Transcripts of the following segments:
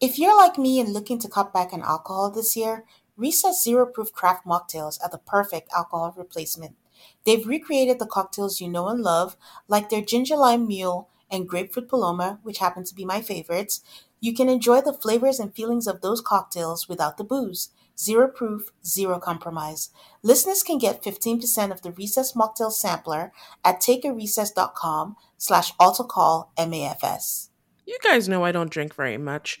If you're like me and looking to cut back on alcohol this year, Recess Zero Proof craft mocktails are the perfect alcohol replacement. They've recreated the cocktails you know and love, like their ginger lime mule and grapefruit paloma, which happen to be my favorites. You can enjoy the flavors and feelings of those cocktails without the booze. Zero proof, zero compromise. Listeners can get 15% of the Recess Mocktail Sampler at takearecess.com/ALTRACALLMAFS. You guys know I don't drink very much.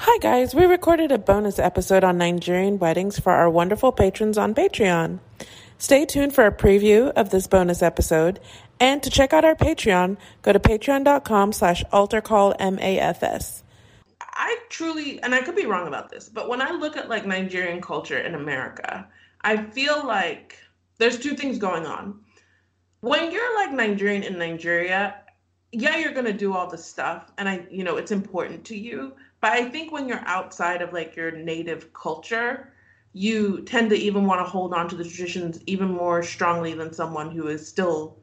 Hi guys, we recorded a bonus episode on Nigerian weddings for our wonderful patrons on Patreon. Stay tuned for a preview of this bonus episode, and to check out our Patreon, go to patreon.com/ALTRACALLMAFS. I truly, and I could be wrong about this, but when I look at like Nigerian culture in America, I feel like there's two things going on. When you're like Nigerian in Nigeria, yeah, you're going to do all this stuff, and it's important to you. But I think when you're outside of like your native culture, you tend to even want to hold on to the traditions even more strongly than someone who is still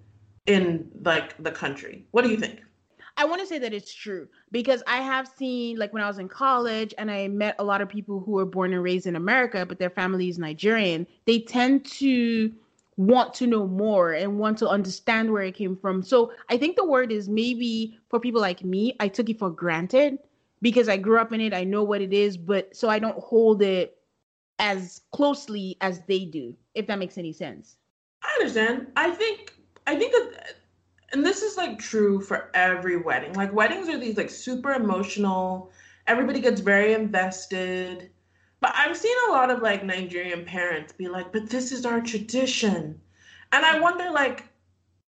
in like the country. What do you think? I want to say that it's true because I have seen, like when I was in college and I met a lot of people who were born and raised in America, but their family is Nigerian, they tend to want to know more and want to understand where it came from. So I think the word is maybe for people like me, I took it for granted. Because I grew up in it, I know what it is, but so I don't hold it as closely as they do, if that makes any sense. I understand. I think that, and this is like true for every wedding. Like weddings are these like super emotional, everybody gets very invested. But I've seen a lot of like Nigerian parents be like, but this is our tradition. And I wonder like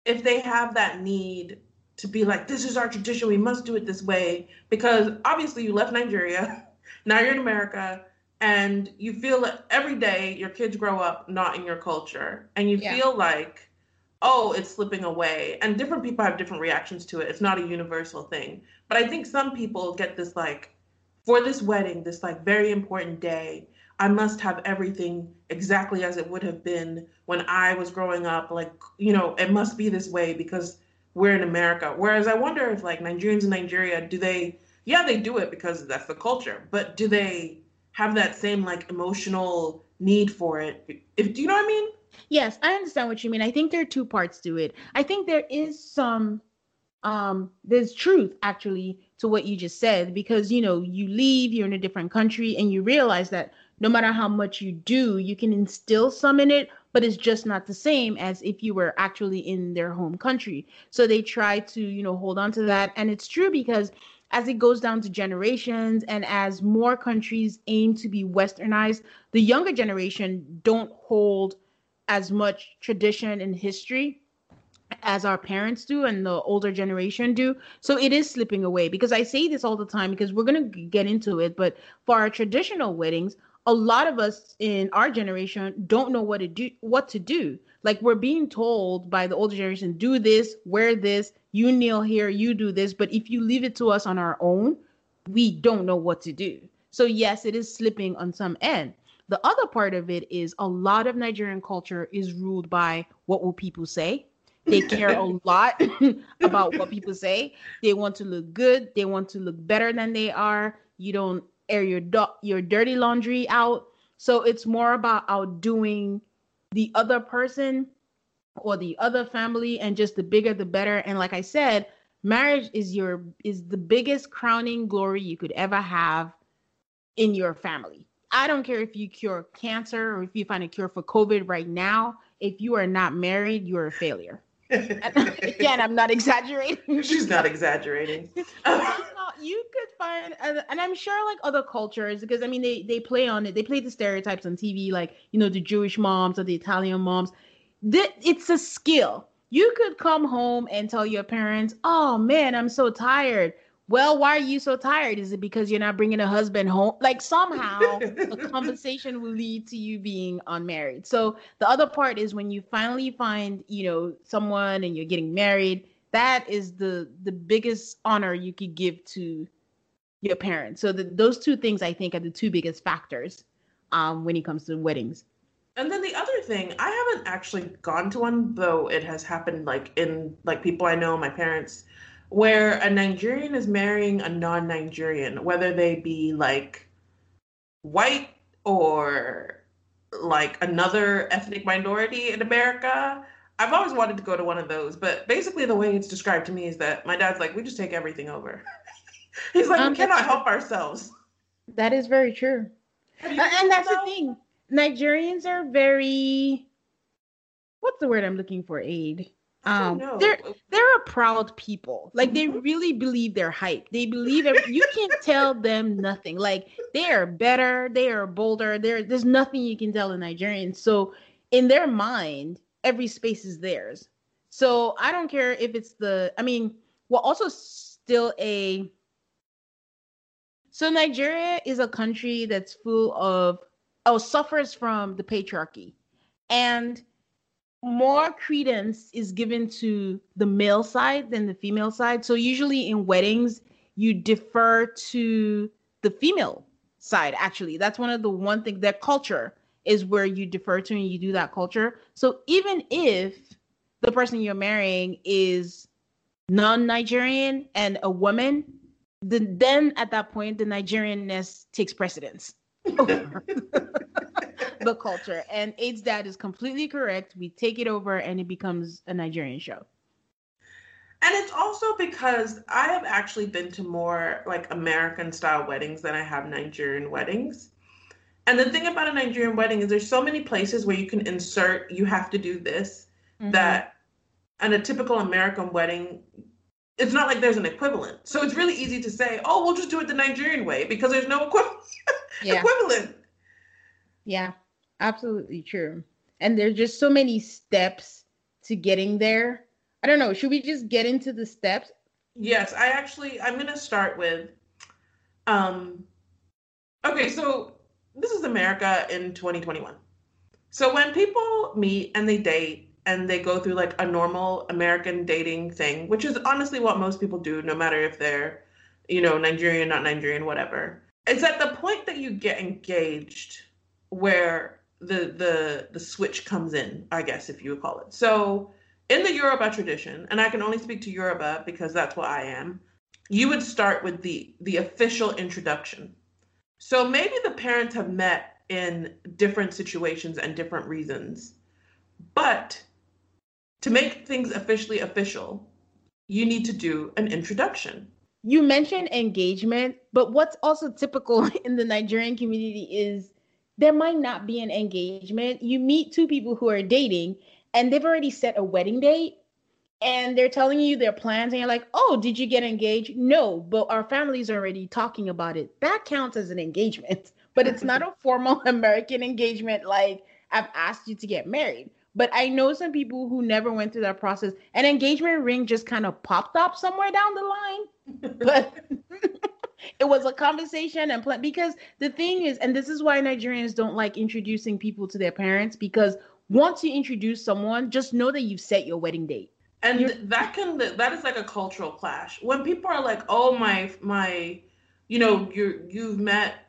if they have that need to be like, this is our tradition, we must do it this way, because obviously you left Nigeria, now you're in America, and you feel like every day your kids grow up not in your culture, and you feel like, oh, it's slipping away, and different people have different reactions to it. It's not a universal thing, but I think some people get this like, for this wedding, this like very important day, I must have everything exactly as it would have been when I was growing up, like, it must be this way because we're in America. Whereas I wonder if like Nigerians in Nigeria, they do it because that's the culture, but do they have that same like emotional need for it? Do you know what I mean? Yes, I understand what you mean. I think there are two parts to it. I think there is some, there's truth actually to what you just said, because, you leave, you're in a different country and you realize that no matter how much you do, you can instill some in it, but it's just not the same as if you were actually in their home country. So they try to, hold on to that. And it's true because as it goes down to generations and as more countries aim to be westernized, the younger generation don't hold as much tradition and history as our parents do and the older generation do. So it is slipping away because I say this all the time because we're going to get into it. But for our traditional weddings, a lot of us in our generation don't know what to do. Like we're being told by the older generation, do this, wear this, you kneel here, you do this. But if you leave it to us on our own, we don't know what to do. So yes, it is slipping on some end. The other part of it is a lot of Nigerian culture is ruled by what will people say. They care a lot about what people say. They want to look good. They want to look better than they are. You don't air your dirty laundry out. So it's more about outdoing the other person or the other family, and just the bigger the better. And like I said, marriage is the biggest crowning glory you could ever have in your family. I don't care if you cure cancer or if you find a cure for COVID right now. If you are not married, you're a failure. Again, I'm not exaggerating. She's not exaggerating. You could find, and I'm sure like other cultures, because I mean, they play on it. They play the stereotypes on TV, like, you know, the Jewish moms or the Italian moms. It's a skill. You could come home and tell your parents, oh man, I'm so tired. Well, why are you so tired? Is it because you're not bringing a husband home? Like somehow a conversation will lead to you being unmarried. So the other part is when you finally find, you know, someone and you're getting married, that is the biggest honor you could give to your parents. So those two things, I think, are the two biggest factors when it comes to weddings. And then the other thing, I haven't actually gone to one, though it has happened like in like people I know, my parents, where a Nigerian is marrying a non-Nigerian, whether they be like white or like another ethnic minority in America. I've always wanted to go to one of those, but basically the way it's described to me is that my dad's like, we just take everything over. He's like, we cannot help ourselves. That is very true. And that's the thing. Nigerians are very, what's the word I'm looking for, Aid? They're a proud people. Like they really believe their hype. They believe you can't tell them nothing. Like they are better, they are bolder. There's nothing you can tell a Nigerian. So in their mind, every space is theirs. So I don't care if it's So Nigeria is a country that's full of suffers from the patriarchy, and more credence is given to the male side than the female side. So usually in weddings, you defer to the female side. Actually, that's one thing, their culture is where you defer to and you do that culture. So even if the person you're marrying is non-Nigerian and a woman, then at that point, the Nigerian-ness takes precedence over the culture. And Aid's dad is completely correct. We take it over and it becomes a Nigerian show. And it's also because I have actually been to more like American style weddings than I have Nigerian weddings. And the thing about a Nigerian wedding is there's so many places where you can insert, you have to do this, mm-hmm. that in a typical American wedding, it's not like there's an equivalent. So it's really easy to say, oh, we'll just do it the Nigerian way because there's no equivalent. Yeah, absolutely true. And there's just so many steps to getting there. I don't know. Should we just get into the steps? Yes, I'm going to start with, okay, so this is America in 2021. So when people meet and they date and they go through like a normal American dating thing, which is honestly what most people do, no matter if they're, you know, Nigerian, not Nigerian, whatever. It's at the point that you get engaged where the switch comes in, I guess, if you would call it. So in the Yoruba tradition, and I can only speak to Yoruba because that's what I am, you would start with the official introduction. So maybe the parents have met in different situations and different reasons, but to make things officially official, you need to do an introduction. You mentioned engagement, but what's also typical in the Nigerian community is there might not be an engagement. You meet two people who are dating and they've already set a wedding date and they're telling you their plans and you're like, oh, did you get engaged? No, but our family's already talking about it. That counts as an engagement, but it's not a formal American engagement like I've asked you to get married. But I know some people who never went through that process. An engagement ring just kind of popped up somewhere down the line. But it was a conversation and plan, because the thing is, and this is why Nigerians don't like introducing people to their parents, because once you introduce someone, just know that you've set your wedding date. And that is like a cultural clash. When people are like, oh, my, you know, you've met,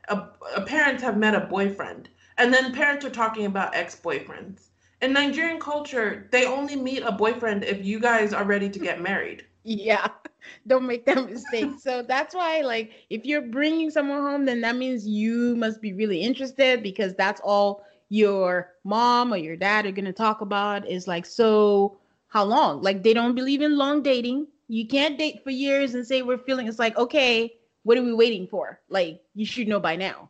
parents have met a boyfriend. And then parents are talking about ex-boyfriends. In Nigerian culture, they only meet a boyfriend if you guys are ready to get married. Yeah, don't make that mistake. So that's why, like, if you're bringing someone home, then that means you must be really interested, because that's all your mom or your dad are going to talk about is like, so how long? Like, they don't believe in long dating. You can't date for years and say we're feeling. It's like, okay, what are we waiting for? Like, you should know by now.